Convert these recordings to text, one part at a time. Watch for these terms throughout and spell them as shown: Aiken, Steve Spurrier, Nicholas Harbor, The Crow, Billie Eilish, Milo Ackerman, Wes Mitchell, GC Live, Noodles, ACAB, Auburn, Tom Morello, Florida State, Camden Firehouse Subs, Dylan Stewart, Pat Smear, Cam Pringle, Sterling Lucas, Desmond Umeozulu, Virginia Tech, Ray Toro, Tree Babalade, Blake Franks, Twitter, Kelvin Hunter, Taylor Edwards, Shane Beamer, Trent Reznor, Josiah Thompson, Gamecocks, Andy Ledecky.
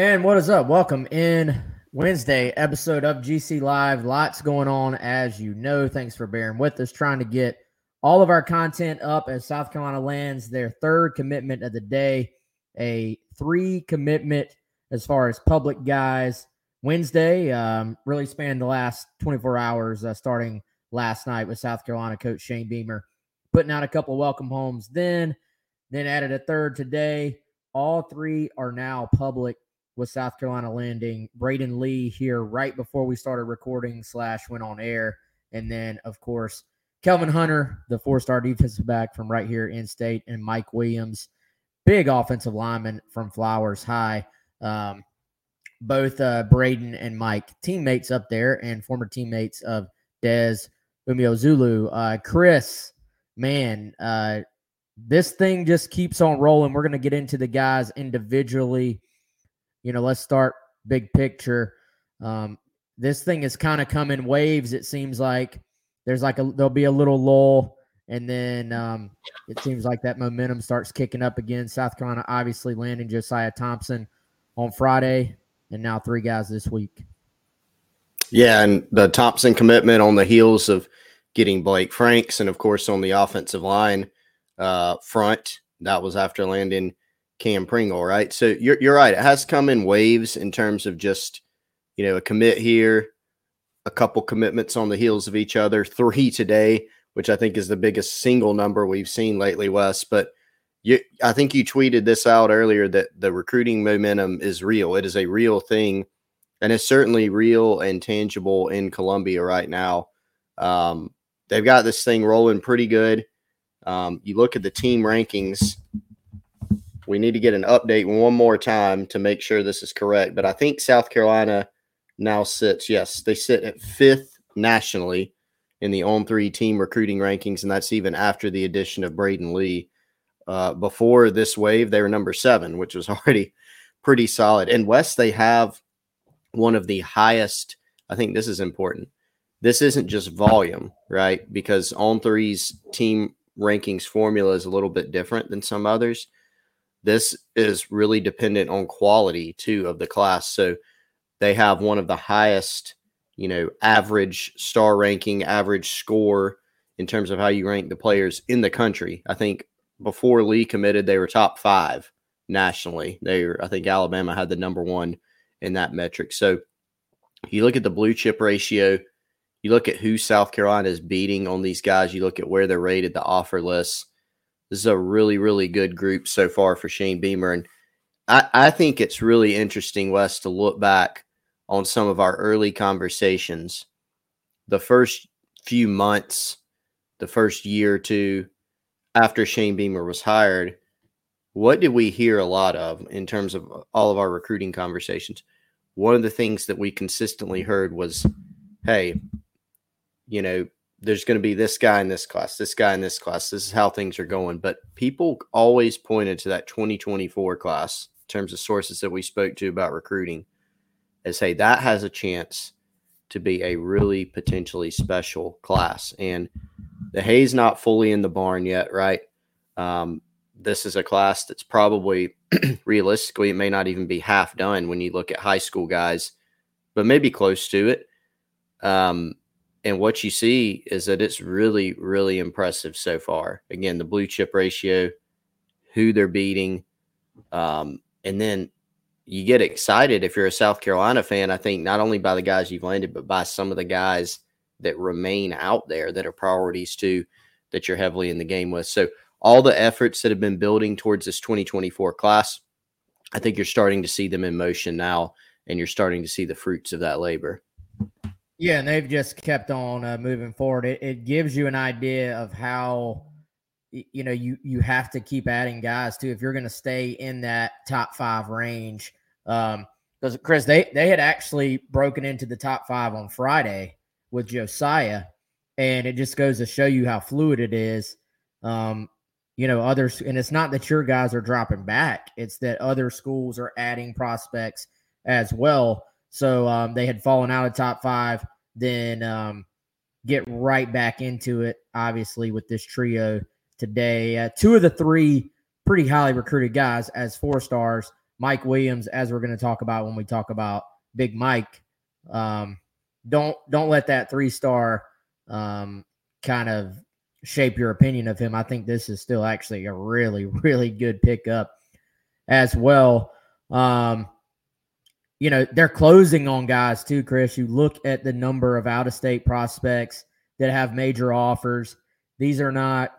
And what is up? Welcome in Wednesday episode of GC Live. Lots going on, as you know. Thanks for bearing with us, trying to get all of our content up as South Carolina lands their third commitment of the day, a three commitment as far as public guys. Wednesday really spanned the last 24 hours, starting last night with South Carolina coach Shane Beamer putting out a couple welcome homes, then added a third today. All three are now public with South Carolina landing Braden Lee here right before we started recording / went on air. And then, of course, Kelvin Hunter, the four-star defensive back from right here in state, and Mike Williams, big offensive lineman from Flowers High. Both Braden and Mike, teammates up there and former teammates of Dez Umeozulu. Chris, man, this thing just keeps on rolling. We're going to get into the guys individually. You know, let's start big picture. This thing is kind of come in waves, it seems like. There'll be a little lull, and then it seems like that momentum starts kicking up again. South Carolina obviously landing Josiah Thompson on Friday, and now three guys this week. Yeah, and the Thompson commitment on the heels of getting Blake Franks, and of course on the offensive line front, that was after landing Cam Pringle, right? So you're right. It has come in waves in terms of just, you know, a commit here, a couple commitments on the heels of each other, three today, which I think is the biggest single number we've seen lately, Wes. But I think you tweeted this out earlier that the recruiting momentum is real. It is a real thing, and it's certainly real and tangible in Columbia right now. They've got this thing rolling pretty good. You look at the team rankings. We need to get an update one more time to make sure this is correct. But I think South Carolina now sit at fifth nationally in the On3 team recruiting rankings, and that's even after the addition of Braden Lee. Before this wave, they were number 7, which was already pretty solid. And West, they have one of the highest. I think this is important. This isn't just volume, right? Because On3's team rankings formula is a little bit different than some others. This is really dependent on quality, too, of the class. So they have one of the highest, you know, average star ranking, average score in terms of how you rank the players in the country. I think before Lee committed, they were top 5 nationally. I think Alabama had the number 1 in that metric. So you look at the blue chip ratio, you look at who South Carolina is beating on these guys, you look at where they're rated, the offer lists. This is a really, really good group so far for Shane Beamer. And I think it's really interesting, Wes, to look back on some of our early conversations, the first few months, the first year or two after Shane Beamer was hired. What did we hear a lot of in terms of all of our recruiting conversations? One of the things that we consistently heard was, hey, you know, there's going to be this guy in this class, this guy in this class. This is how things are going. But people always pointed to that 2024 class in terms of sources that we spoke to about recruiting as, hey, that has a chance to be a really potentially special class. And the hay's not fully in the barn yet, right? This is a class that's probably realistically, it may not even be half done when you look at high school guys, but maybe close to it. And what you see is that it's really, really impressive so far. Again, the blue chip ratio, who they're beating. And then you get excited if you're a South Carolina fan, I think, not only by the guys you've landed, but by some of the guys that remain out there that are priorities too, that you're heavily in the game with. So all the efforts that have been building towards this 2024 class, I think you're starting to see them in motion now, and you're starting to see the fruits of that labor. Yeah, and they've just kept on moving forward. It gives you an idea of how, you know, you have to keep adding guys, too, if you're going to stay in that top 5 range. Because, Chris, they had actually broken into the top 5 on Friday with Josiah, and it just goes to show you how fluid it is. You know, others, and it's not that your guys are dropping back. It's that other schools are adding prospects as well. So they had fallen out of top 5, then get right back into it, obviously, with this trio today. Two of the three pretty highly recruited guys as 4 stars. Mike Williams, as we're going to talk about when we talk about Big Mike. Don't let that three-star kind of shape your opinion of him. I think this is still actually a really, really good pickup as well. You know, they're closing on guys too, Chris. You look at the number of out-of-state prospects that have major offers. These are not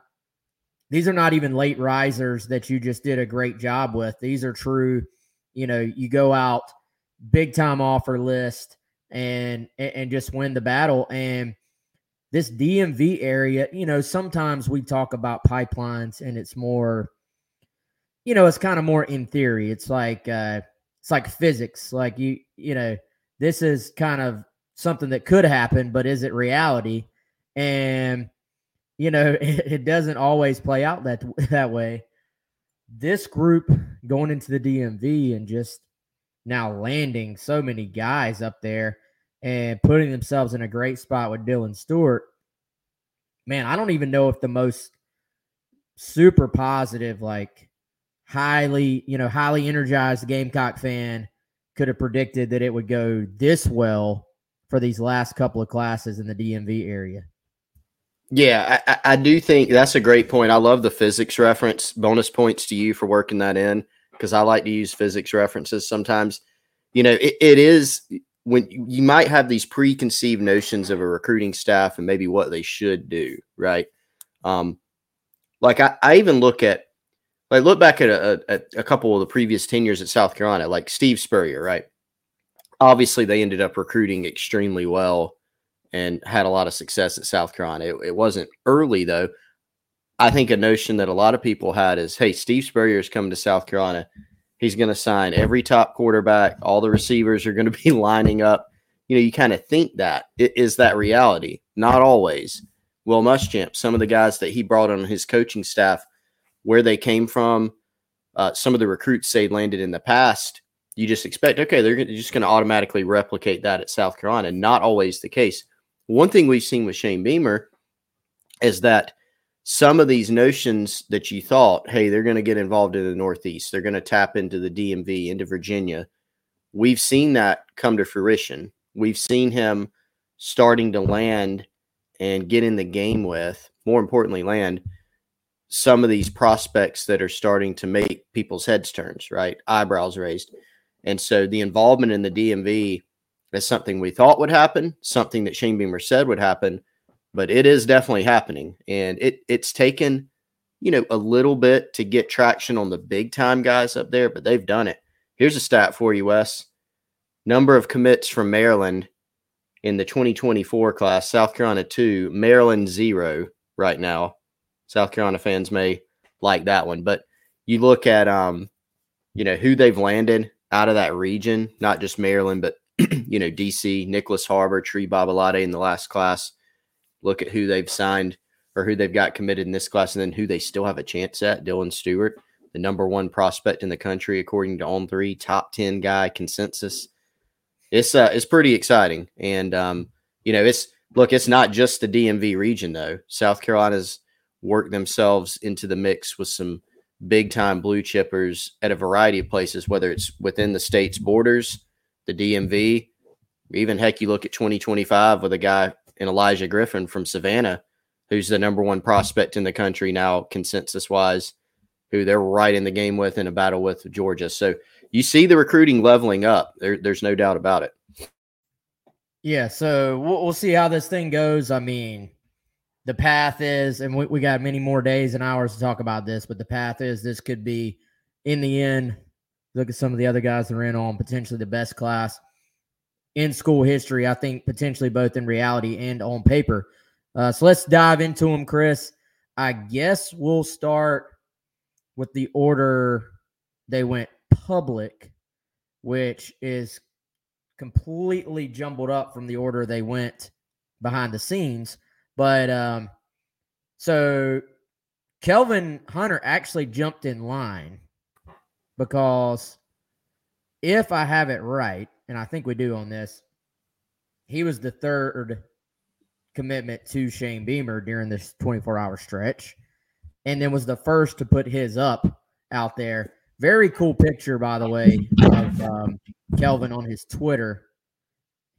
even late risers that you just did a great job with. These are true, you know, you go out big-time offer list and just win the battle. And this DMV area, you know, sometimes we talk about pipelines and it's more, you know, it's kind of more in theory. It's like physics. Like you know, this is kind of something that could happen, but is it reality? And, you know, it doesn't always play out that way. This group going into the DMV and just now landing so many guys up there and putting themselves in a great spot with Dylan Stewart, man, I don't even know if the most super positive, like highly energized Gamecock fan could have predicted that it would go this well for these last couple of classes in the DMV area. Yeah, I do think that's a great point. I love the physics reference. Bonus points to you for working that in, because I like to use physics references sometimes. You know, it is – when you might have these preconceived notions of a recruiting staff and maybe what they should do, right? I even look back at a couple of the previous tenures at South Carolina, like Steve Spurrier, right? Obviously, they ended up recruiting extremely well and had a lot of success at South Carolina. It wasn't early, though. I think a notion that a lot of people had is, hey, Steve Spurrier is coming to South Carolina. He's going to sign every top quarterback. All the receivers are going to be lining up. You know, you kind of think that. Is that reality? Not always. Will Muschamp, some of the guys that he brought on his coaching staff, where they came from, some of the recruits they landed in the past, you just expect, okay, they're just going to automatically replicate that at South Carolina. Not always the case. One thing we've seen with Shane Beamer is that some of these notions that you thought, hey, they're going to get involved in the Northeast, they're going to tap into the DMV, into Virginia, we've seen that come to fruition. We've seen him starting to land and get in the game with, more importantly, land some of these prospects that are starting to make people's heads turn, right? Eyebrows raised. And so the involvement in the DMV is something we thought would happen, something that Shane Beamer said would happen, but it is definitely happening, and it's taken, you know, a little bit to get traction on the big-time guys up there, but they've done it. Here's a stat for you, Wes. Number of commits from Maryland in the 2024 class, South Carolina 2, Maryland 0 right now. South Carolina fans may like that one, but you look at, you know, who they've landed out of that region, not just Maryland, but, you know, D.C., Nicholas Harbor, Tree Babalade in the last class. Look at who they've signed or who they've got committed in this class and then who they still have a chance at. Dylan Stewart, the number one prospect in the country, according to On3, top 10 guy consensus. It's pretty exciting. And, you know, it's not just the DMV region, though. South Carolina's worked themselves into the mix with some big-time blue chippers at a variety of places, whether it's within the state's borders, the DMV, even, heck, you look at 2025 with a guy – and Elijah Griffin from Savannah, who's the number one prospect in the country now, consensus-wise, who they're right in the game with in a battle with Georgia. So you see the recruiting leveling up. There's no doubt about it. Yeah, so we'll see how this thing goes. I mean, the path is, and we got many more days and hours to talk about this, but the path is this could be, in the end, look at some of the other guys that are in on potentially the best class in school history, I think, potentially both in reality and on paper. So let's dive into them, Chris. I guess we'll start with the order they went public, which is completely jumbled up from the order they went behind the scenes. But so Kelvin Hunter actually jumped in line because, if I have it right, and I think we do on this, he was the third commitment to Shane Beamer during this 24-hour stretch, and then was the first to put his up out there. Very cool picture, by the way, of Kelvin on his Twitter.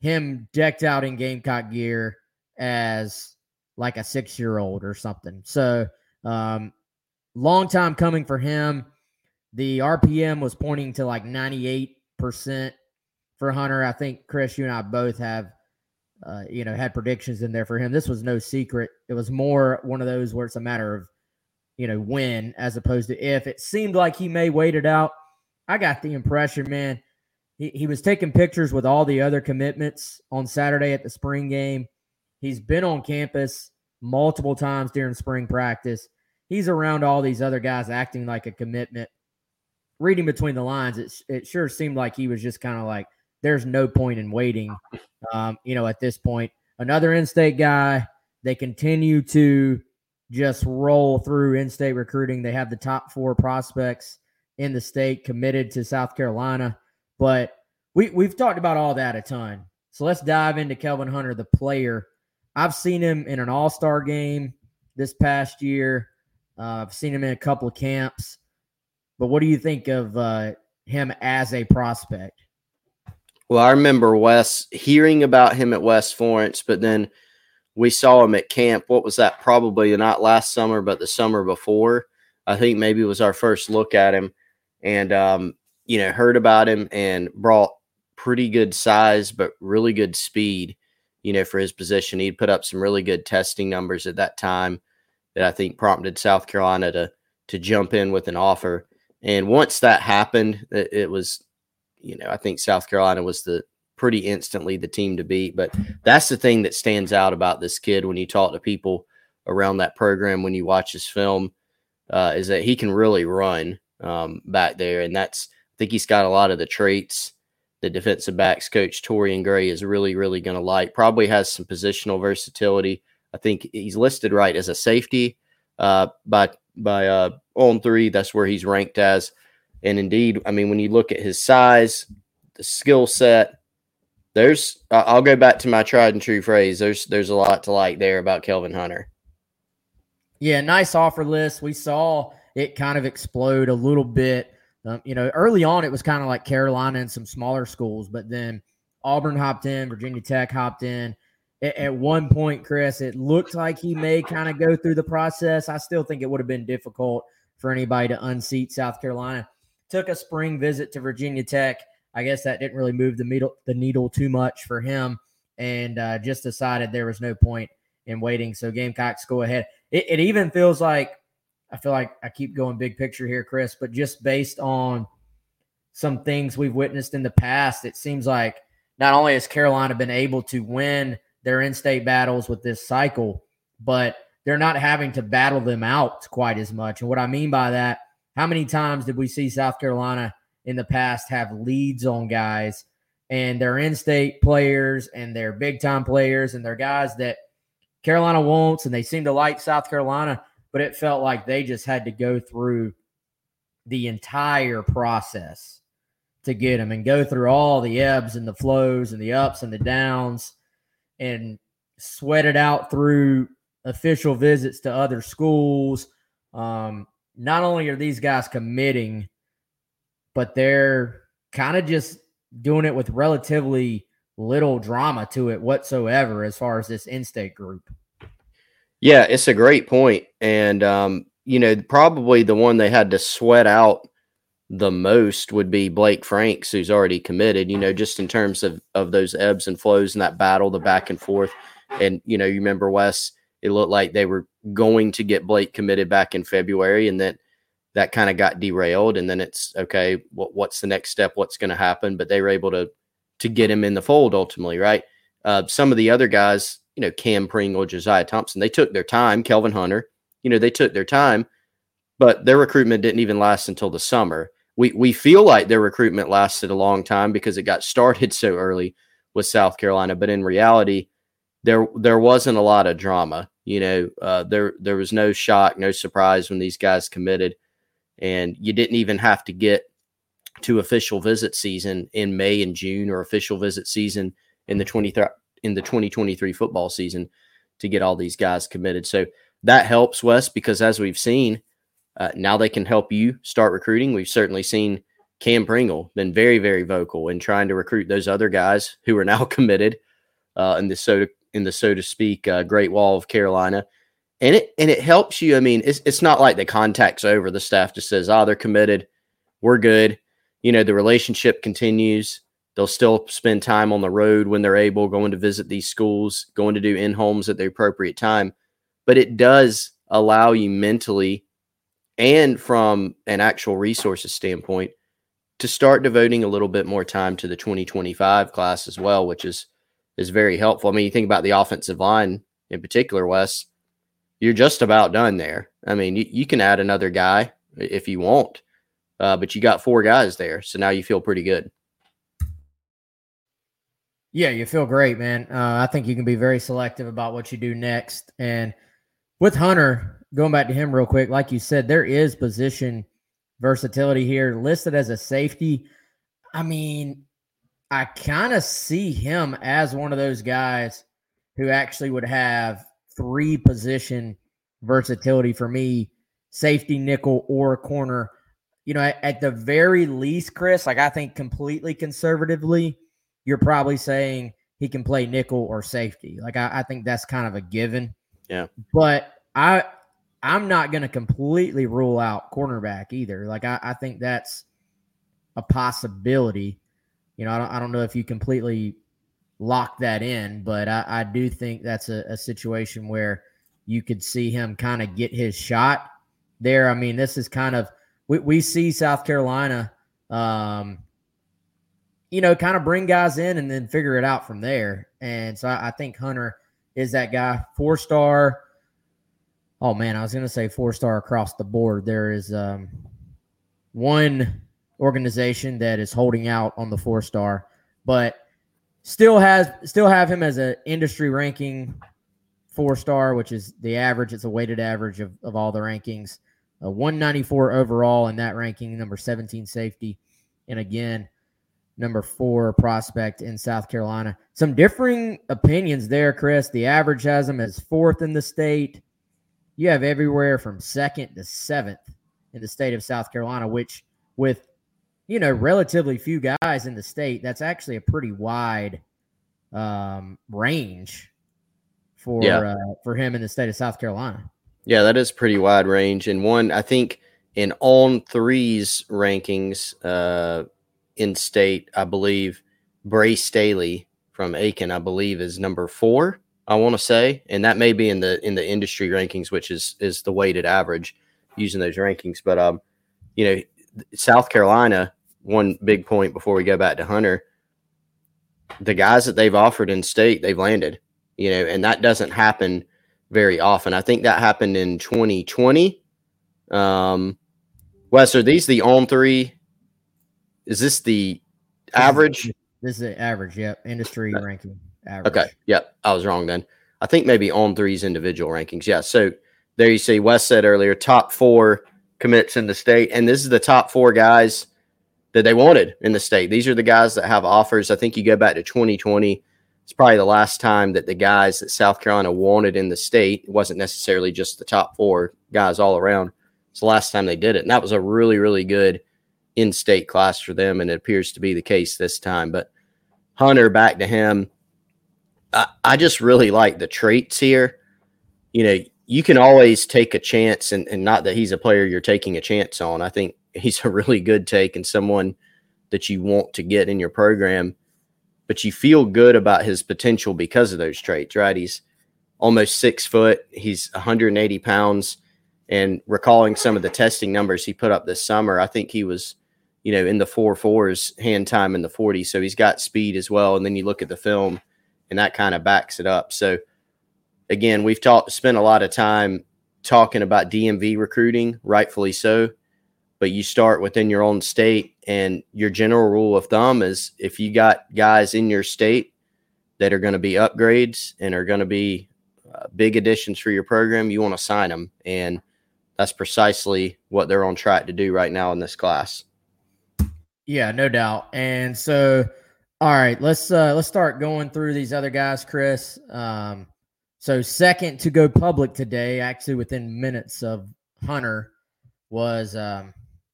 Him decked out in Gamecock gear as like a 6-year-old or something. So long time coming for him. The RPM was pointing to like 98% for Hunter. I think, Chris, you and I both have, had predictions in there for him. This was no secret. It was more one of those where it's a matter of, when as opposed to if. It seemed like he may wait it out. I got the impression, man, he was taking pictures with all the other commitments on Saturday at the spring game. He's been on campus multiple times during spring practice. He's around all these other guys acting like a commitment. Reading between the lines, it sure seemed like he was just kind of like, there's no point in waiting, at this point. Another in-state guy, they continue to just roll through in-state recruiting. They have the top 4 prospects in the state committed to South Carolina. But we've talked about all that a ton. So let's dive into Kelvin Hunter, the player. I've seen him in an all-star game this past year. I've seen him in a couple of camps. But what do you think of him as a prospect? Well, I remember hearing about him at West Florence, but then we saw him at camp. What was that? Probably not last summer, but the summer before. I think maybe it was our first look at him. And heard about him and brought pretty good size, but really good speed, for his position. He'd put up some really good testing numbers at that time that I think prompted South Carolina to jump in with an offer. And once that happened, it was, I think South Carolina was pretty instantly the team to beat. But that's the thing that stands out about this kid when you talk to people around that program, when you watch his film, is that he can really run back there. And I think he's got a lot of the traits the defensive backs coach Torian Gray is really, really going to like. Probably has some positional versatility. I think he's listed right as a safety by On3. That's where he's ranked as. And indeed, I mean, when you look at his size, the skill set, I'll go back to my tried and true phrase. There's a lot to like there about Kelvin Hunter. Yeah, nice offer list. We saw it kind of explode a little bit. Early on, it was kind of like Carolina and some smaller schools, but then Auburn hopped in, Virginia Tech hopped in. At one point, Chris, it looked like he may kind of go through the process. I still think it would have been difficult for anybody to unseat South Carolina. Took a spring visit to Virginia Tech. I guess that didn't really move the needle too much for him, and just decided there was no point in waiting. So Gamecocks go ahead. It even feels like, I feel like I keep going big picture here, Chris, but just based on some things we've witnessed in the past, it seems like not only has Carolina been able to win their in-state battles with this cycle, but they're not having to battle them out quite as much. And what I mean by that, how many times did we see South Carolina in the past have leads on guys and their in-state players and their big-time players and their guys that Carolina wants, and they seem to like South Carolina, but it felt like they just had to go through the entire process to get them and go through all the ebbs and the flows and the ups and the downs and sweat it out through official visits to other schools. Not only are these guys committing, but they're kind of just doing it with relatively little drama to it whatsoever as far as this in-state group. Yeah, it's a great point. And, probably the one they had to sweat out the most would be Blake Franks, who's already committed, just in terms of those ebbs and flows and that battle, the back and forth. And, you remember, Wes, it looked like they were going to get Blake committed back in February, and then that kind of got derailed. And then it's, okay, what's the next step? What's going to happen? But they were able to get him in the fold ultimately, right? Some of the other guys, Cam Pringle, Josiah Thompson, they took their time. Kelvin Hunter, they took their time, but their recruitment didn't even last until the summer. We feel like their recruitment lasted a long time because it got started so early with South Carolina, but in reality, there wasn't a lot of drama. There was no shock, no surprise when these guys committed, and you didn't even have to get to official visit season in May and June, or official visit season in the 2023 football season to get all these guys committed. So that helps, Wes, because as we've seen, Now they can help you start recruiting. We've certainly seen Cam Pringle been very, very vocal in trying to recruit those other guys who are now committed in the so to speak Great Wall of Carolina. And it helps you. I mean, it's not like the contact's over. The staff just says, they're committed. We're good. You know, the relationship continues. They'll still spend time on the road when they're able, going to visit these schools, going to do in-homes at the appropriate time. But it does allow you mentally and from an actual resources standpoint to start devoting a little bit more time to the 2025 class as well, which is very helpful. I mean, you think about the offensive line in particular, Wes. You're just about done there. I mean, you can add another guy if you want, but you got four guys there. So now you feel pretty good. Yeah, you feel great, man. I think you can be very selective about what you do next. And with Hunter, going back to him real quick, like you said, there is position versatility here, listed as a safety. I mean, I kind of see him as one of those guys who actually would have three position versatility for me: safety, nickel, or corner. You know, at the very least, Chris, like I think completely conservatively, you're probably saying he can play nickel or safety. Like I think that's kind of a given. Yeah. But I'm not going to completely rule out cornerback either. Like I think that's a possibility. You know, I don't know if you completely lock that in, but I do think that's a situation where you could see him kind of get his shot there. I mean, this is kind of, we see South Carolina, you know, kind of bring guys in and then figure it out from there. And so I think Hunter is that guy. Four-star. Oh man, I was going to say four-star across the board. There is one organization that is holding out on the four-star, but Still have him as an industry ranking four-star, which is the average. It's a weighted average of all the rankings. 194 overall in that ranking, number 17 safety. And again, number 4 prospect in South Carolina. Some differing opinions there, Chris. The average has him as 4th in the state. You have everywhere from 2nd to 7th in the state of South Carolina, which with relatively few guys in the state, that's actually a pretty wide range for him in the state of South Carolina. Yeah, that is pretty wide range. And one, I think in On3's rankings in state, I believe Bray Staley from Aiken, I believe, is number 4, I want to say. And that may be in the industry rankings, which is the weighted average using those rankings. But, South Carolina, one big point before we go back to Hunter, the guys that they've offered in state, they've landed, and that doesn't happen very often. I think that happened in 2020. Wes, are these the On3? Is this the average? This is the average, yep. Industry ranking average. Okay, yep. I was wrong then. I think maybe On3's individual rankings. Yeah, so there you see, Wes said earlier, top 4 commits in the state, and this is the top 4 guys that they wanted in the state. These are the guys that have offers. I think you go back to 2020. It's probably the last time that the guys that South Carolina wanted in the state, it wasn't necessarily just the top 4 guys all around. It's the last time they did it. And that was a really, really good in-state class for them. And it appears to be the case this time, but Hunter, back to him. I just really like the traits here. You can always take a chance, and not that he's a player you're taking a chance on. I think he's a really good take and someone that you want to get in your program, but you feel good about his potential because of those traits, right? He's almost 6 foot. He's 180 pounds. And recalling some of the testing numbers he put up this summer, I think he was, in the 4.4s, hand time in the 40. So he's got speed as well. And then you look at the film and that kind of backs it up. So again, we've spent a lot of time talking about DMV recruiting, rightfully so, but you start within your own state, and your general rule of thumb is if you got guys in your state that are going to be upgrades and are going to be big additions for your program, you want to sign them. And that's precisely what they're on track to do right now in this class. Yeah, no doubt. And so, all right, let's start going through these other guys, Chris. So second to go public today, actually within minutes of Hunter, was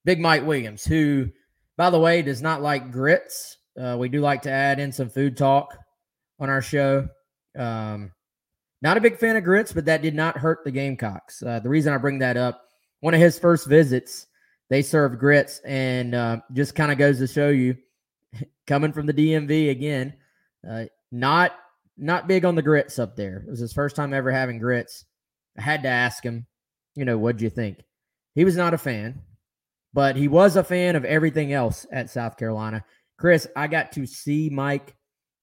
Big Mike Williams, who, by the way, does not like grits. We do like to add in some food talk on our show. Not a big fan of grits, but that did not hurt the Gamecocks. The reason I bring that up, one of his first visits, they served grits, and just kind of goes to show you, coming from the DMV again, not big on the grits up there. It was his first time ever having grits. I had to ask him, what'd you think? He was not a fan, but he was a fan of everything else at South Carolina. Chris, I got to see Mike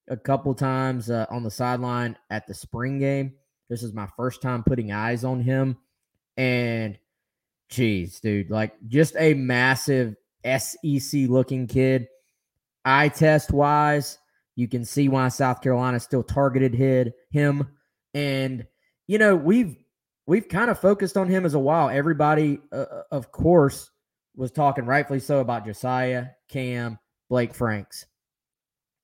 a couple times on the sideline at the spring game. This is my first time putting eyes on him. And, geez, dude, just a massive SEC-looking kid. Eye test-wise, you can see why South Carolina still targeted him. And, we've kind of focused on him as a while. Everybody, of course, was talking rightfully so about Josiah, Cam, Blake Franks.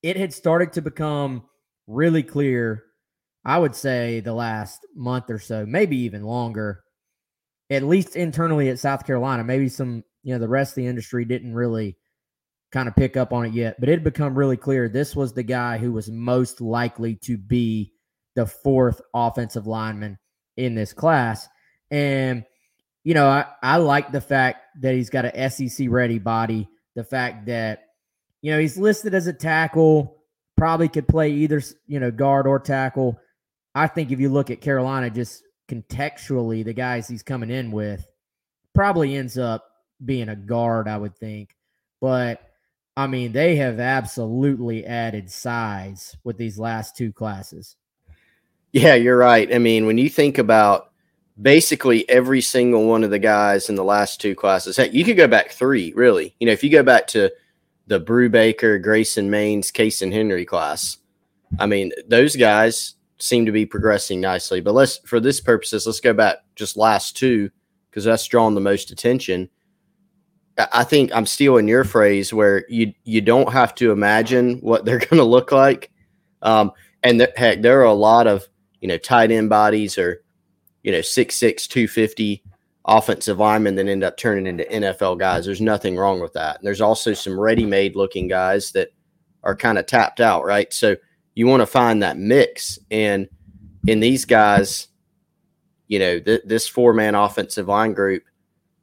It had started to become really clear, I would say, the last month or so, maybe even longer, at least internally at South Carolina. Maybe some, the rest of the industry didn't really kind of pick up on it yet, but it had become really clear this was the guy who was most likely to be the fourth offensive lineman in this class. And, I like the fact that he's got an SEC-ready body, the fact that, he's listed as a tackle, probably could play either, guard or tackle. I think if you look at Carolina, just contextually, the guys he's coming in with probably ends up being a guard, I would think. But, they have absolutely added size with these last two classes. Yeah, you're right. When you think about basically every single one of the guys in the last two classes, heck, you could go back three, really. If you go back to the Brubaker, Grayson Maines, Kason Henry class. Those guys seem to be progressing nicely. But let's go back just last two, because that's drawn the most attention. I think I'm stealing your phrase where you don't have to imagine what they're going to look like. And there are a lot of, tight end bodies or, 6'6", 250 offensive linemen that end up turning into NFL guys. There's nothing wrong with that. And there's also some ready-made looking guys that are kind of tapped out, right? So you want to find that mix. And in these guys, this four-man offensive line group,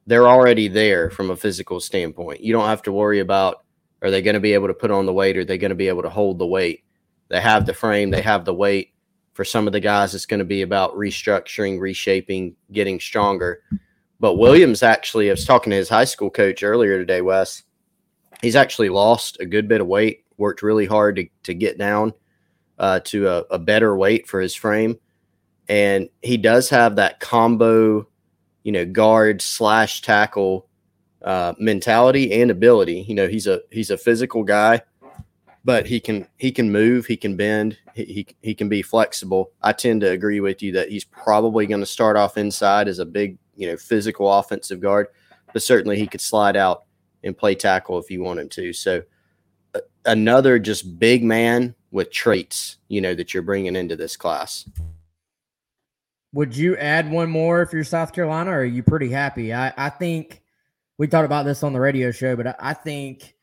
they're already there from a physical standpoint. You don't have to worry about, are they going to be able to put on the weight? Are they going to be able to hold the weight? They have the frame. They have the weight. For some of the guys, it's going to be about restructuring, reshaping, getting stronger. But Williams actually, I was talking to his high school coach earlier today, Wes. He's actually lost a good bit of weight, worked really hard to get down to a better weight for his frame. And he does have that combo, guard / tackle mentality and ability. He's a physical guy, but he can move, he can bend, he can be flexible. I tend to agree with you that he's probably going to start off inside as a big, physical offensive guard, but certainly he could slide out and play tackle if you want him to. So another just big man with traits, that you're bringing into this class. Would you add one more if you're South Carolina, or are you pretty happy? I think we talked about this on the radio show, but I think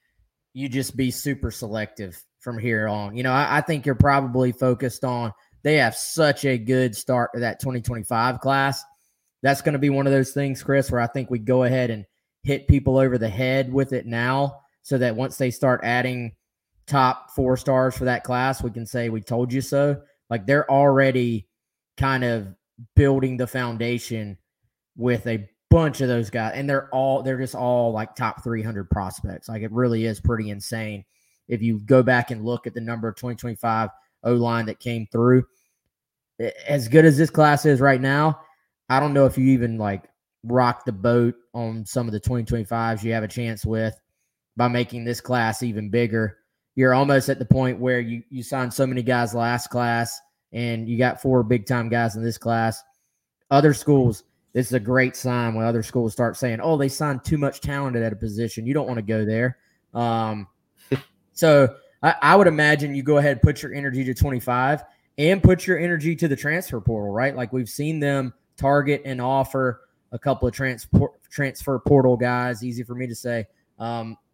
you just be super selective from here on. I think you're probably focused on they have such a good start to that 2025 class. That's going to be one of those things, Chris, where I think we go ahead and hit people over the head with it now so that once they start adding top 4 stars for that class, we can say we told you so. They're already kind of building the foundation with a bunch of those guys, and they're just all top 300 prospects. It really is pretty insane if you go back and look at the number of 2025 O-line that came through. As good as this class is right now, I don't know if you even rock the boat on some of the 2025s you have a chance with by making this class even bigger. You're almost at the point where you signed so many guys last class, and you got 4 big-time guys in this class. Other schools, this is a great sign when other schools start saying, oh, they signed too much talent at a position. You don't want to go there. So I would imagine you go ahead and put your energy to 25 and put your energy to the transfer portal, right? We've seen them target and offer a couple of transfer portal guys, easy for me to say,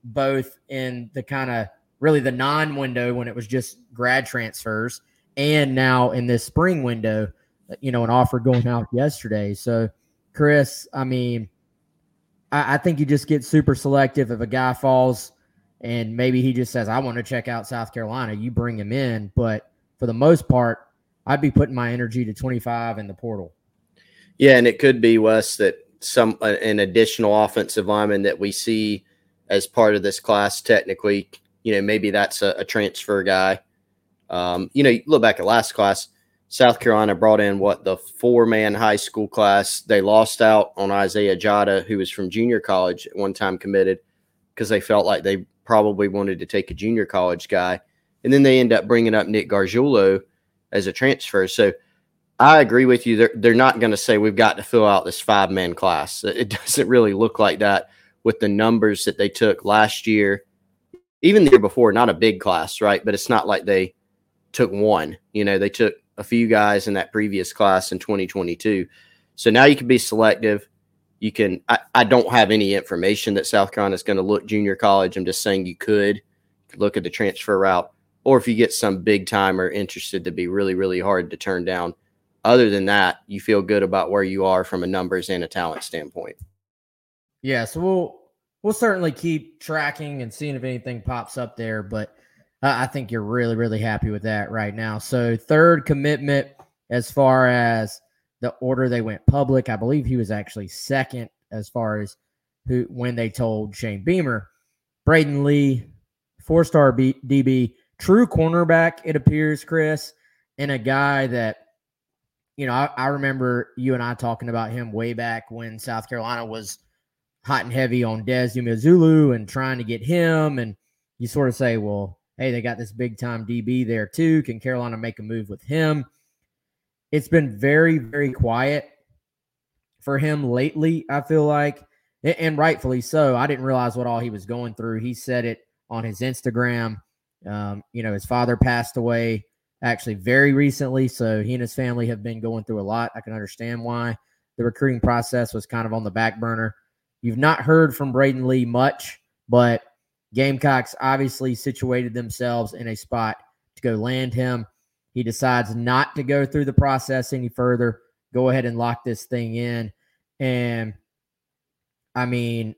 both in the kind of really the non-window when it was just grad transfers, and now in this spring window, you know, an offer going out yesterday. So, Chris, I mean, I think you just get super selective. If a guy falls and maybe he just says, I want to check out South Carolina, you bring him in. But for the most part, I'd be putting my energy to 25 in the portal. Yeah, and it could be, Wes, that an additional offensive lineman that we see as part of this class technically, you know, maybe that's a transfer guy. You know, you look back at last class, South Carolina brought in, the four-man high school class. They lost out on Isaiah Jada, who was from junior college at one time committed, because they felt like they probably wanted to take a junior college guy. And then they end up bringing up Nick Gargiulo as a transfer. So I agree with you. They're not going to say we've got to fill out this five-man class. It doesn't really look like that with the numbers that they took last year. Even the year before, not a big class, right? But it's not like they took one. You know, they took a few guys in that previous class in 2022. So now you can be selective. You can – I don't have any information that South Carolina is going to look junior college. I'm just saying you could look at the transfer route. Or if you get some big-timer interested, to be really, really hard to turn down. Other than that, you feel good about where you are from a numbers and a talent standpoint. Yeah, so we'll certainly keep tracking and seeing if anything pops up there, but I think you're really, really happy with that right now. So third commitment as far as the order they went public. I believe he was actually second as far as when they told Shane Beamer. Braden Lee, four-star DB, true cornerback, it appears, Chris, and a guy that, you know, I remember you and I talking about him way back when South Carolina was hot and heavy on Dez Umeozulu and trying to get him. And you sort of say, well, hey, they got this big-time DB there too. Can Carolina make a move with him? It's been very, very quiet for him lately, I feel like, and rightfully so. I didn't realize what all he was going through. He said it on his Instagram. You know, his father passed away actually very recently, so he and his family have been going through a lot. I can understand why the recruiting process was kind of on the back burner. You've not heard from Braden Lee much, but Gamecocks obviously situated themselves in a spot to go land him. He decides not to go through the process any further. Go ahead and lock this thing in. And, I mean,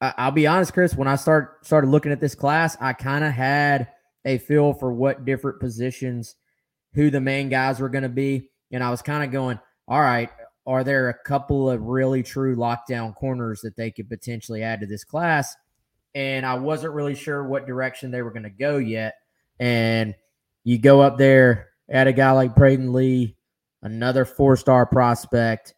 I'll be honest, Chris, when I started looking at this class, I kind of had a feel for what different positions, who the main guys were going to be. And I was kind of going, all right, are there a couple of really true lockdown corners that they could potentially add to this class? And I wasn't really sure what direction they were going to go yet. And you go up there, add a guy like Braden Lee, another four-star prospect.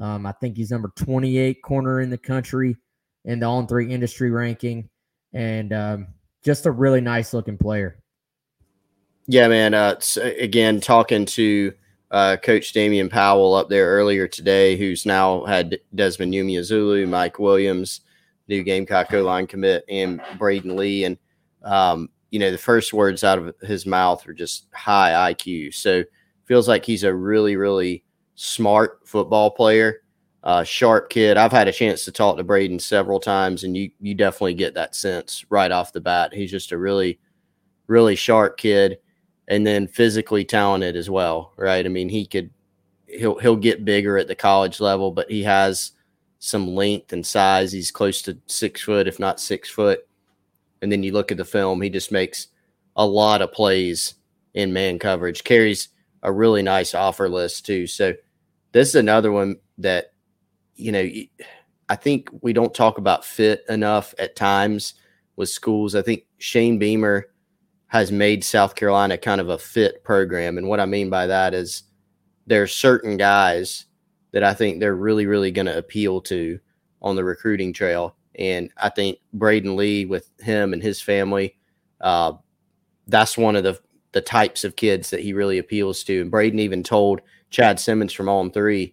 I think he's number 28 corner in the country in the On3 industry ranking. And just a really nice-looking player. Yeah, man. Again, talking to Coach Damian Powell up there earlier today, who's now had Desmond Umeozulu, Mike Williams, new Gamecock O-line commit, and Braden Lee. And, you know, the first words out of his mouth are just high IQ. So feels like he's a really, really smart football player, sharp kid. I've had a chance to talk to Braden several times, and you definitely get that sense right off the bat. He's just a really, really sharp kid. And then physically talented as well, right? I mean, he'll get bigger at the college level, but he has some length and size. He's close to 6 foot, if not 6 foot. And then you look at the film, he just makes a lot of plays in man coverage, carries a really nice offer list too. So this is another one that, you know, I think we don't talk about fit enough at times with schools. I think Shane Beamer has made South Carolina kind of a fit program. And what I mean by that is there are certain guys that I think they're really, really going to appeal to on the recruiting trail. And I think Braden Lee, with him and his family, that's one of the types of kids that he really appeals to. And Braden even told Chad Simmons from On3,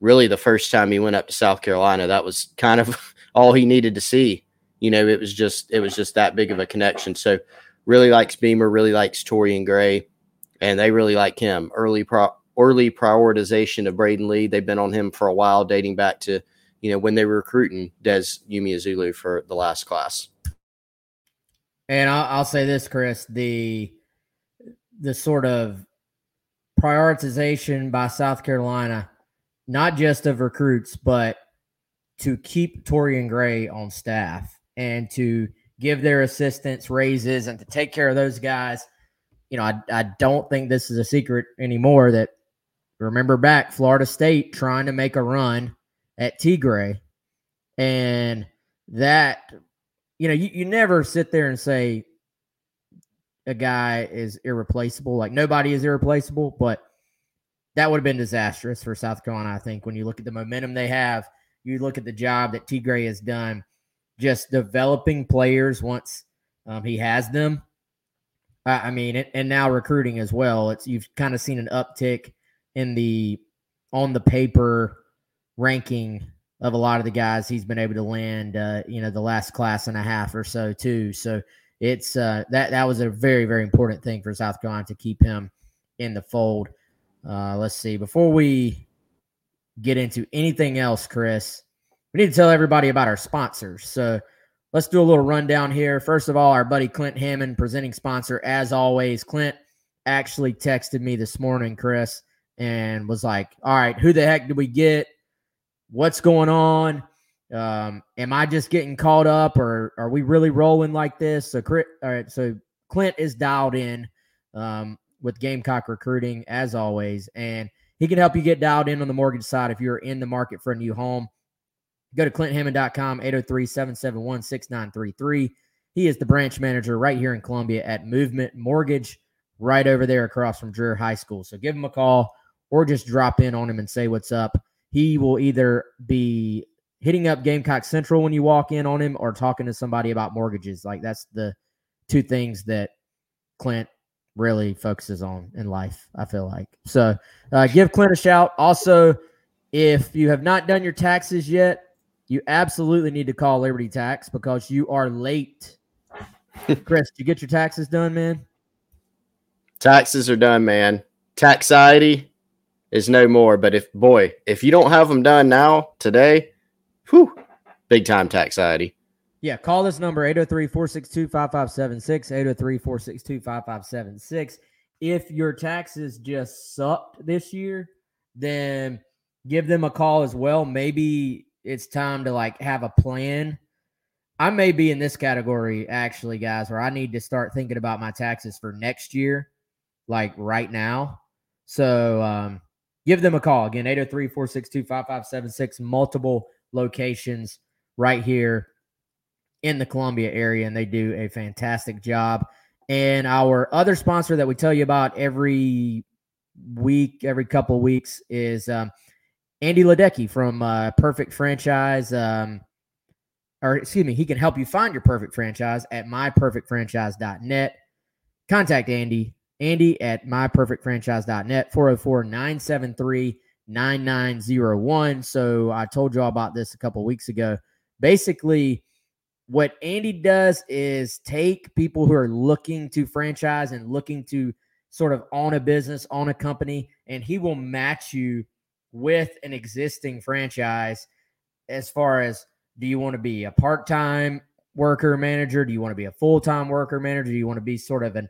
really the first time he went up to South Carolina, that was kind of all he needed to see. You know, it was just that big of a connection. So really likes Beamer, really likes Torian Gray, and they really like him. Early prioritization of Braden Lee. They've been on him for a while, dating back to you know, when they were recruiting Dez Umeozulu for the last class. And I'll say this, Chris, the sort of prioritization by South Carolina, not just of recruits, but to keep Torian Gray on staff and to give their assistants raises and to take care of those guys. You know, I don't think this is a secret anymore that remember back Florida State trying to make a run at Tigray, and that, you know, you never sit there and say a guy is irreplaceable. Like, nobody is irreplaceable, but that would have been disastrous for South Carolina, I think, when you look at the momentum they have. You look at the job that Tigray has done, just developing players once he has them. I mean, and now recruiting as well. You've kind of seen an uptick in the on the paper ranking of a lot of the guys he's been able to land. You know, the last class and a half or so too. So it's that was a very, very important thing for South Carolina to keep him in the fold. Let's see, before we get into anything else, Chris, we need to tell everybody about our sponsors. So let's do a little rundown here. First of all, our buddy Clint Hammond, presenting sponsor, as always. Clint actually texted me this morning, Chris, and was like, all right, who the heck did we get? What's going on? Am I just getting caught up, or are we really rolling like this? So, all right, so Clint is dialed in with Gamecock recruiting, as always, and he can help you get dialed in on the mortgage side if you're in the market for a new home. Go to clinthammond.com, 803-771-6933. He is the branch manager right here in Columbia at Movement Mortgage, right over there across from Dreer High School. So give him a call or just drop in on him and say what's up. He will either be hitting up Gamecock Central when you walk in on him or talking to somebody about mortgages. Like, that's the two things that Clint really focuses on in life, I feel like. So give Clint a shout. Also, if you have not done your taxes yet, you absolutely need to call Liberty Tax because you are late. Chris, did you get your taxes done, man? Taxes are done, man. Taxiety is no more. But if you don't have them done now, today, whew, big time taxiety. Yeah, call this number, 803-462-5576, 803-462-5576. If your taxes just sucked this year, then give them a call as well. Maybe it's time to, like, have a plan. I may be in this category, actually, guys, where I need to start thinking about my taxes for next year, like right now. So give them a call. Again, 803-462-5576, multiple locations right here in the Columbia area, and they do a fantastic job. And our other sponsor that we tell you about every week, every couple of weeks, is Andy Ledecky from Perfect Franchise. He can help you find your perfect franchise at myperfectfranchise.net. Contact Andy at myperfectfranchise.net, 404-973-9901. So I told you all about this a couple of weeks ago. Basically, what Andy does is take people who are looking to franchise and looking to sort of own a business, own a company, and he will match you with an existing franchise as far as, do you want to be a part-time worker manager? Do you want to be a full-time worker manager? Do you want to be sort of an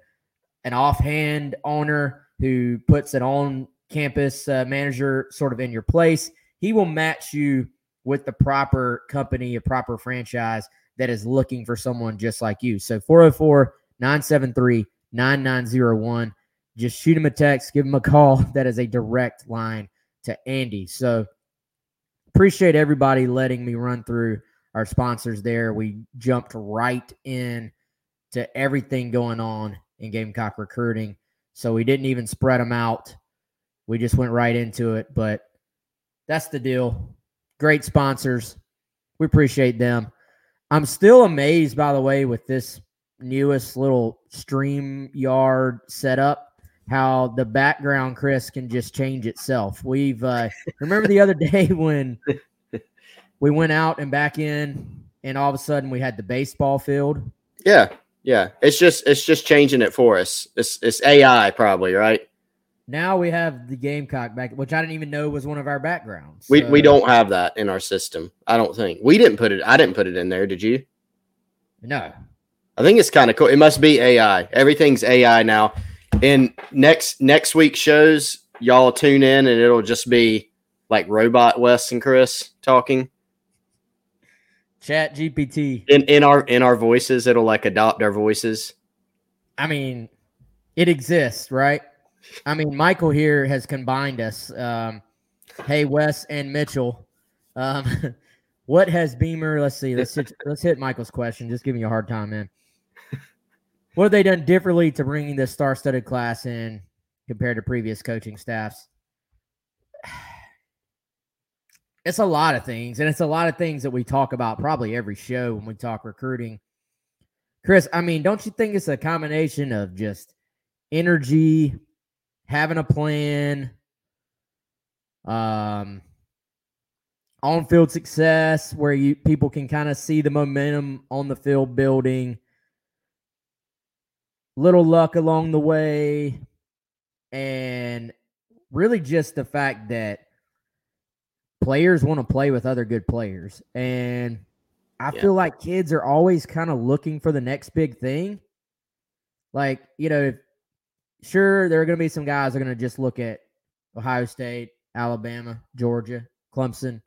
offhand owner who puts an on-campus manager sort of in your place? He will match you with the proper company, a proper franchise that is looking for someone just like you. So 404-973-9901. Just shoot him a text, give him a call. That is a direct line to Andy. So appreciate everybody letting me run through our sponsors there. We jumped right in to everything going on in Gamecock recruiting. So we didn't even spread them out. We just went right into it, but that's the deal. Great sponsors. We appreciate them. I'm still amazed, by the way, with this newest little StreamYard setup, how the background, Chris, can just change itself. We've remember the other day when we went out and back in, and all of a sudden we had the baseball field. Yeah, it's just changing it for us. It's AI probably, right? Now we have the Gamecock back, which I didn't even know was one of our backgrounds. So. We don't have that in our system. I don't think we didn't put it. I didn't put it in there. Did you? No. I think it's kind of cool. It must be AI. Everything's AI now. And next week's shows, y'all tune in, and it'll just be like robot Wes and Chris talking. Chat GPT in our voices. It'll like adopt our voices. I mean, it exists, right? I mean, Michael here has combined us. Hey, Wes and Mitchell. What has Beamer? Let's see. Let's hit Michael's question. Just giving you a hard time, man. What have they done differently to bringing this star-studded class in compared to previous coaching staffs? It's a lot of things, and it's a lot of things that we talk about probably every show when we talk recruiting. Chris, I mean, don't you think it's a combination of just energy, having a plan, on-field success where people can kind of see the momentum on the field building, little luck along the way, and really just the fact that players want to play with other good players. And I feel like kids are always kind of looking for the next big thing. Like, you know, sure, there are going to be some guys that are going to just look at Ohio State, Alabama, Georgia, Clemson,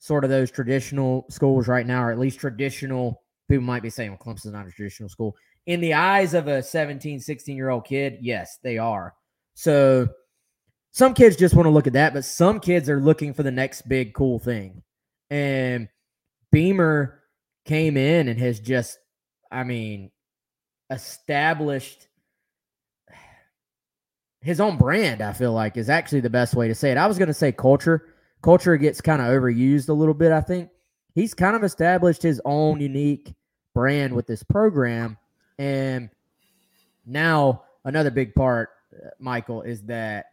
sort of those traditional schools right now, or at least traditional. People might be saying, well, Clemson's not a traditional school. In the eyes of a 17, 16-year-old kid, yes, they are. So some kids just want to look at that, but some kids are looking for the next big cool thing. And Beamer came in and has just, I mean, established his own brand, I feel like, is actually the best way to say it. I was going to say culture. Culture gets kind of overused a little bit, I think. He's kind of established his own unique brand with this program. And now another big part, Michael, is that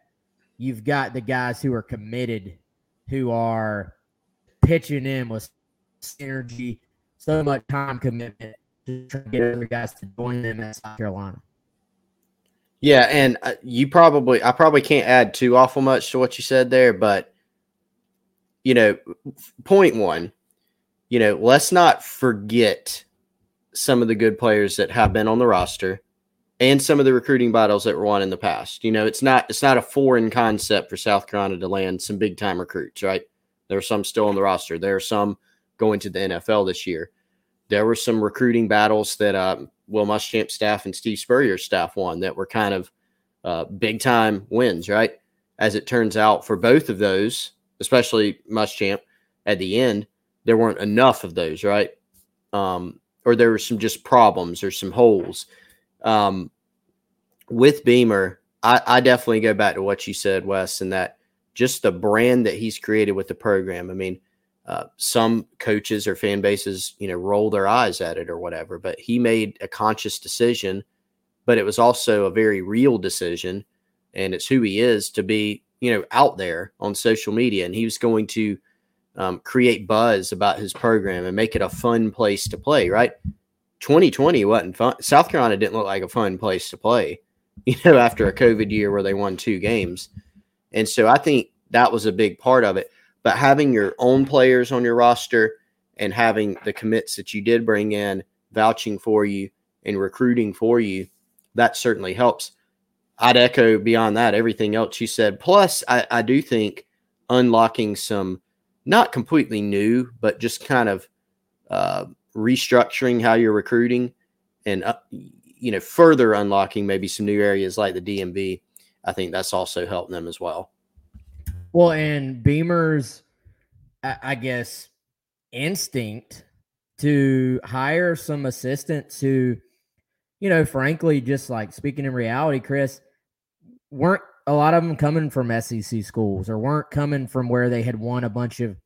you've got the guys who are committed, who are pitching in with energy, so much time commitment to try to get other guys to join them at South Carolina. Yeah, and I probably can't add too awful much to what you said there, but, you know, point one, you know, let's not forget some of the good players that have been on the roster and some of the recruiting battles that were won in the past. You know, it's not a foreign concept for South Carolina to land some big-time recruits, right? There are some still on the roster. There are some going to the NFL this year. There were some recruiting battles that Will Muschamp's staff and Steve Spurrier's staff won that were kind of big-time wins, right? As it turns out, for both of those, especially Muschamp, at the end, there weren't enough of those, right? Or there were some just problems or some holes. With Beamer, I definitely go back to what you said, Wes, and that just the brand that he's created with the program. I mean, some coaches or fan bases, you know, roll their eyes at it or whatever, but he made a conscious decision, but it was also a very real decision, and it's who he is to be, you know, out there on social media. And he was going to create buzz about his program and make it a fun place to play, right? 2020 wasn't fun. South Carolina didn't look like a fun place to play, you know, after a COVID year where they won 2 games. And so I think that was a big part of it. But having your own players on your roster and having the commits that you did bring in vouching for you and recruiting for you, that certainly helps. I'd echo beyond that everything else you said. Plus, I do think unlocking some not completely new, but just kind of restructuring how you're recruiting and you know, further unlocking maybe some new areas like the DMV. I think that's also helping them as well. Well, and Beamer's, I guess, instinct to hire some assistants who, you know, frankly, just like speaking in reality, Chris, weren't a lot of them coming from SEC schools or weren't coming from where they had won a bunch of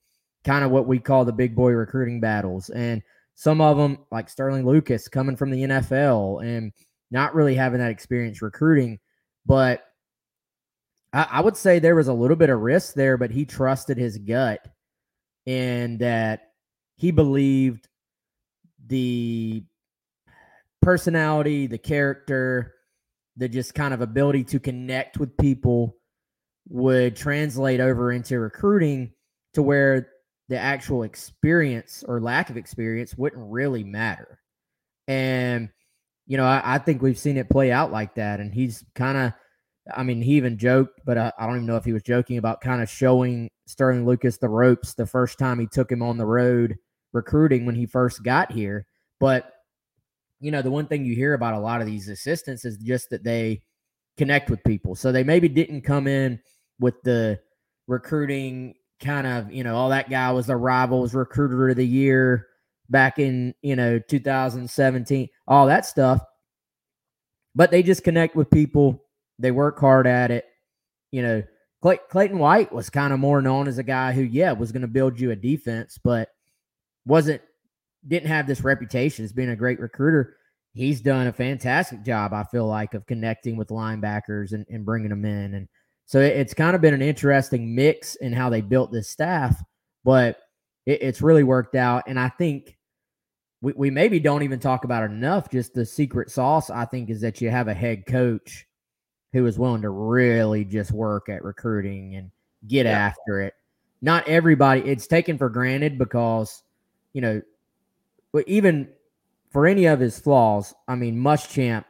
kind of what we call the big boy recruiting battles. And some of them, like Sterling Lucas, coming from the NFL and not really having that experience recruiting, but I would say there was a little bit of risk there, but he trusted his gut in that he believed the personality, the character, the just kind of ability to connect with people would translate over into recruiting to where the actual experience or lack of experience wouldn't really matter. And, you know, I think we've seen it play out like that. And he's kind of, I mean, he even joked, but I don't even know if he was joking about kind of showing Sterling Lucas the ropes the first time he took him on the road recruiting when he first got here. But, you know, the one thing you hear about a lot of these assistants is just that they connect with people. So they maybe didn't come in with the recruiting kind of, you know, all that guy was the Rivals Recruiter of the Year back in, you know, 2017, all that stuff. But they just connect with people. They work hard at it. You know, Clayton White was kind of more known as a guy who, yeah, was going to build you a defense, but didn't have this reputation as being a great recruiter. He's done a fantastic job, I feel like, of connecting with linebackers and bringing them in. And so it's kind of been an interesting mix in how they built this staff, but it's really worked out. And I think we maybe don't even talk about it enough. Just the secret sauce, I think, is that you have a head coach who is willing to really just work at recruiting and get after it. Not everybody. It's taken for granted because, you know, but even for any of his flaws, I mean, Muschamp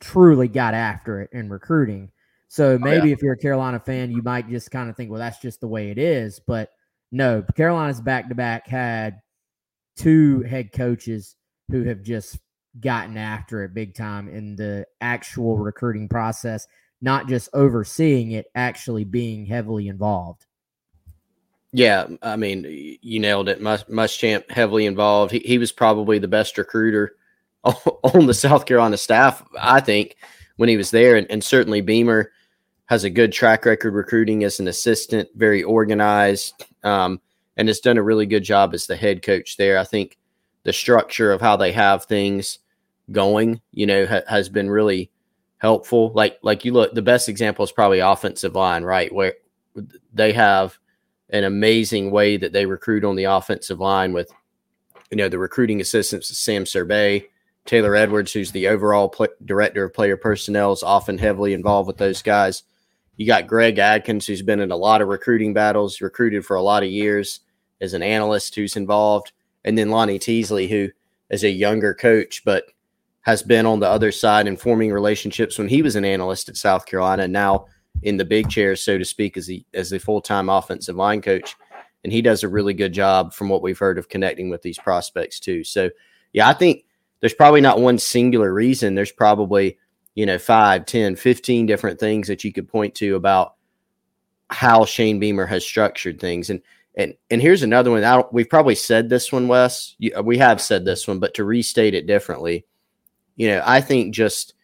truly got after it in recruiting. So maybe if you're a Carolina fan, you might just kind of think, well, that's just the way it is. But no, Carolina's back-to-back had two head coaches who have just gotten after it big time in the actual recruiting process, not just overseeing it, actually being heavily involved. Yeah, I mean, you nailed it. Muschamp heavily involved. He was probably the best recruiter on the South Carolina staff, I think, when he was there. And certainly Beamer has a good track record recruiting as an assistant, very organized, and has done a really good job as the head coach there. I think the structure of how they have things going, you know, has been really helpful. Like you look, the best example is probably offensive line, right, where they have – an amazing way that they recruit on the offensive line with, you know, the recruiting assistants, Sam Sorbet, Taylor Edwards, who's the overall director of player personnel, is often heavily involved with those guys. You got Greg Adkins, who's been in a lot of recruiting battles, recruited for a lot of years as an analyst who's involved. And then Lonnie Teasley, who is a younger coach, but has been on the other side and forming relationships when he was an analyst at South Carolina. Now in the big chair, so to speak, as the full-time offensive line coach. And he does a really good job from what we've heard of connecting with these prospects too. So, yeah, I think there's probably not one singular reason. There's probably, you know, 5, 10, 15 different things that you could point to about how Shane Beamer has structured things. And here's another one. We've probably said this one, Wes. We have said this one, but to restate it differently, you know, I think just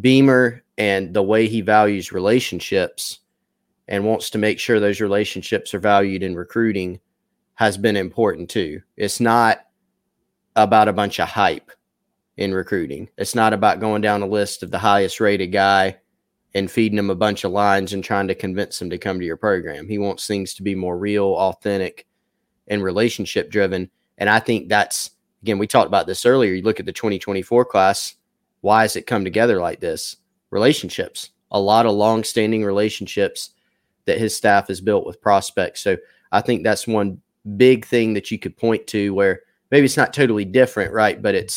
Beamer and the way he values relationships and wants to make sure those relationships are valued in recruiting has been important too. It's not about a bunch of hype in recruiting. It's not about going down a list of the highest rated guy and feeding him a bunch of lines and trying to convince him to come to your program. He wants things to be more real, authentic, and relationship driven. And I think that's, again, we talked about this earlier. You look at the 2024 class, why has it come together like this? Relationships, a lot of long-standing relationships that his staff has built with prospects. So I think that's one big thing that you could point to where maybe it's not totally different, right? But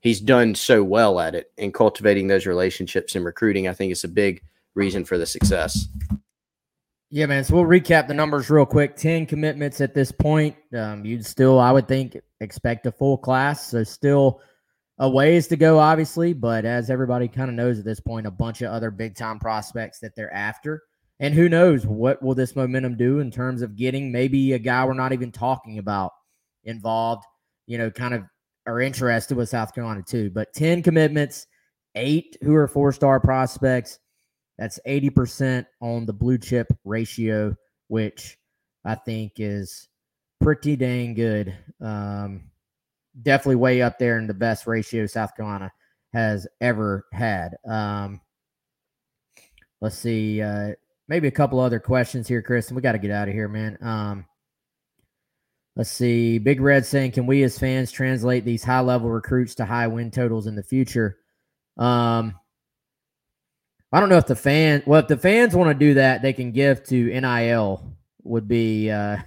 he's done so well at it and cultivating those relationships and recruiting. I think it's a big reason for the success. Yeah, man. So we'll recap the numbers real quick. 10 commitments at this point. You'd still, I would think, expect a full class. So still a ways to go, obviously, but as everybody kind of knows at this point, a bunch of other big-time prospects that they're after. And who knows, what will this momentum do in terms of getting maybe a guy we're not even talking about involved, you know, kind of are interested with South Carolina too. But 10 commitments, 8 who are four-star prospects. That's 80% on the blue-chip ratio, which I think is pretty dang good. Definitely way up there in the best ratio South Carolina has ever had. Let's see. Maybe a couple other questions here, Chris, and we got to get out of here, man. Let's see. Big Red saying, can we as fans translate these high-level recruits to high win totals in the future? I don't know if the fans, well, if the fans want to do that, they can give to NIL would be the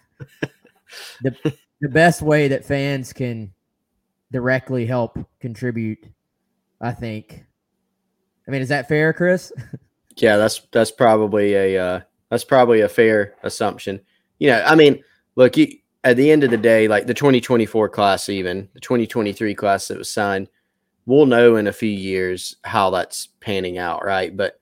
best way that fans can directly help contribute, I think. I mean, is that fair, Chris? Yeah, that's probably a fair assumption. You know, I mean, look, at the end of the day, like the 2024 class, even the 2023 class that was signed, we'll know in a few years how that's panning out, right? But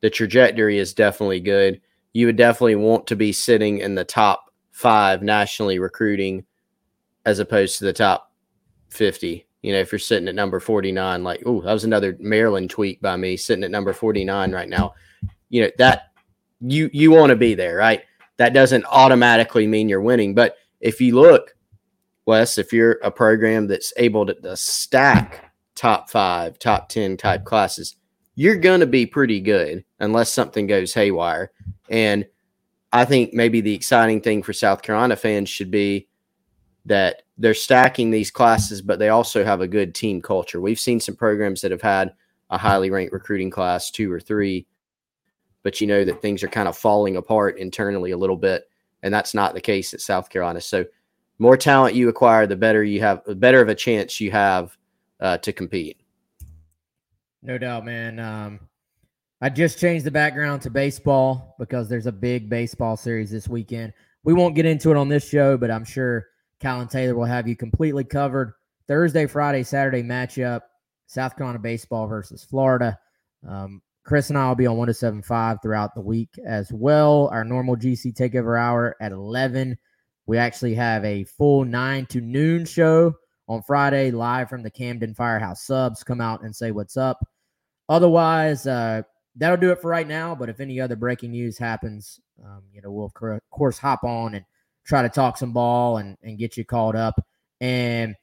the trajectory is definitely good. You would definitely want to be sitting in the top 5 nationally recruiting as opposed to the top 50. You know, if you're sitting at number 49, like, oh, that was another Maryland tweak by me, sitting at number 49 right now. You know, that you want to be there, right? That doesn't automatically mean you're winning. But if you look, Wes, if you're a program that's able to stack top 5, top 10 type classes, you're going to be pretty good unless something goes haywire. And I think maybe the exciting thing for South Carolina fans should be that they're stacking these classes, but they also have a good team culture. We've seen some programs that have had a highly ranked recruiting class, 2 or 3, but you know that things are kind of falling apart internally a little bit. And that's not the case at South Carolina. So more talent you acquire, the better you have, the better of a chance you have to compete. No doubt, man. I just changed the background to baseball because there's a big baseball series this weekend. We won't get into it on this show, but I'm sure Colin Taylor will have you completely covered. Thursday, Friday, Saturday matchup, South Carolina baseball versus Florida. Chris and I will be on 107.5 throughout the week as well. Our normal GC Takeover Hour at 11. We actually have a full 9 to noon show on Friday, live from the Camden Firehouse. Subs come out and say what's up. Otherwise, that'll do it for right now. But if any other breaking news happens, we'll, of course, hop on and try to talk some ball and get you called up. And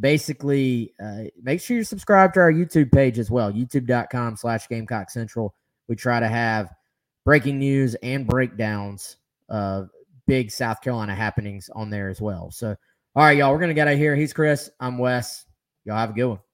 basically, make sure you subscribe to our YouTube page as well, youtube.com/Gamecock Central. We try to have breaking news and breakdowns of big South Carolina happenings on there as well. So, all right, y'all, we're going to get out of here. He's Chris. I'm Wes. Y'all have a good one.